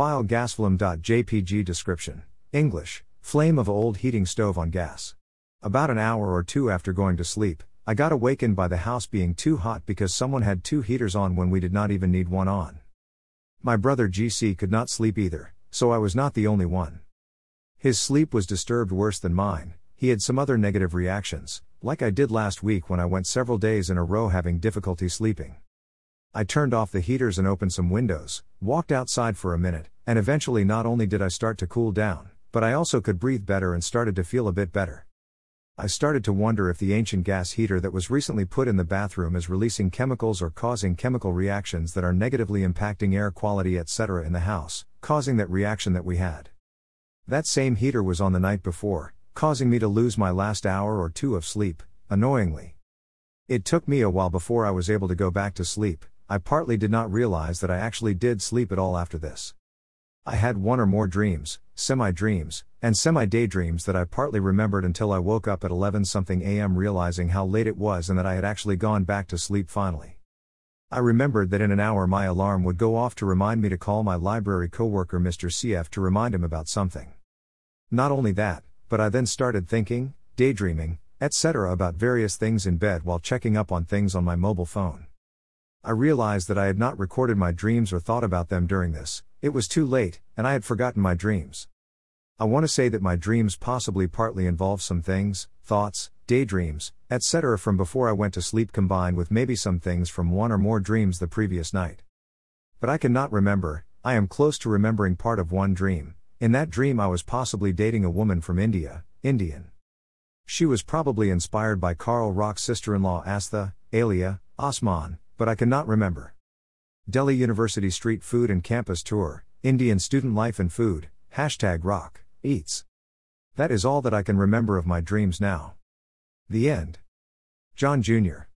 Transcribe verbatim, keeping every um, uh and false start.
File gasflame.jpg Description. English. Flame of old heating stove on gas. About an hour or two after going to sleep, I got awakened by the house being too hot because someone had two heaters on when we did not even need one on. My brother G C could not sleep either, so I was not the only one. His sleep was disturbed worse than mine. He had some other negative reactions, like I did last week when I went several days in a row having difficulty sleeping. I turned off the heaters and opened some windows, walked outside for a minute, and eventually not only did I start to cool down, but I also could breathe better and started to feel a bit better. I started to wonder if the ancient gas heater that was recently put in the bathroom is releasing chemicals or causing chemical reactions that are negatively impacting air quality et cetera in the house, causing that reaction that we had. That same heater was on the night before, causing me to lose my last hour or two of sleep, annoyingly. It took me a while before I was able to go back to sleep. I partly did not realize that I actually did sleep at all after this. I had one or more dreams, semi-dreams, and semi-daydreams that I partly remembered until I woke up at eleven something a m realizing how late it was and that I had actually gone back to sleep finally. I remembered that in an hour my alarm would go off to remind me to call my library coworker Mister C F to remind him about something. Not only that, but I then started thinking, daydreaming, et cetera about various things in bed while checking up on things on my mobile phone. I realized that I had not recorded my dreams or thought about them during this. It was too late, and I had forgotten my dreams. I want to say that my dreams possibly partly involved some things, thoughts, daydreams, et cetera from before I went to sleep combined with maybe some things from one or more dreams the previous night. But I cannot remember. I am close to remembering part of one dream. In that dream I was possibly dating a woman from India, Indian. She was probably inspired by Karl Rock's sister-in-law Astha, Alia, Osman, but I cannot remember. Delhi University Street Food and Campus Tour, Indian Student Life and Food, hashtag Rock, Eats. That is all that I can remember of my dreams now. The end. John Junior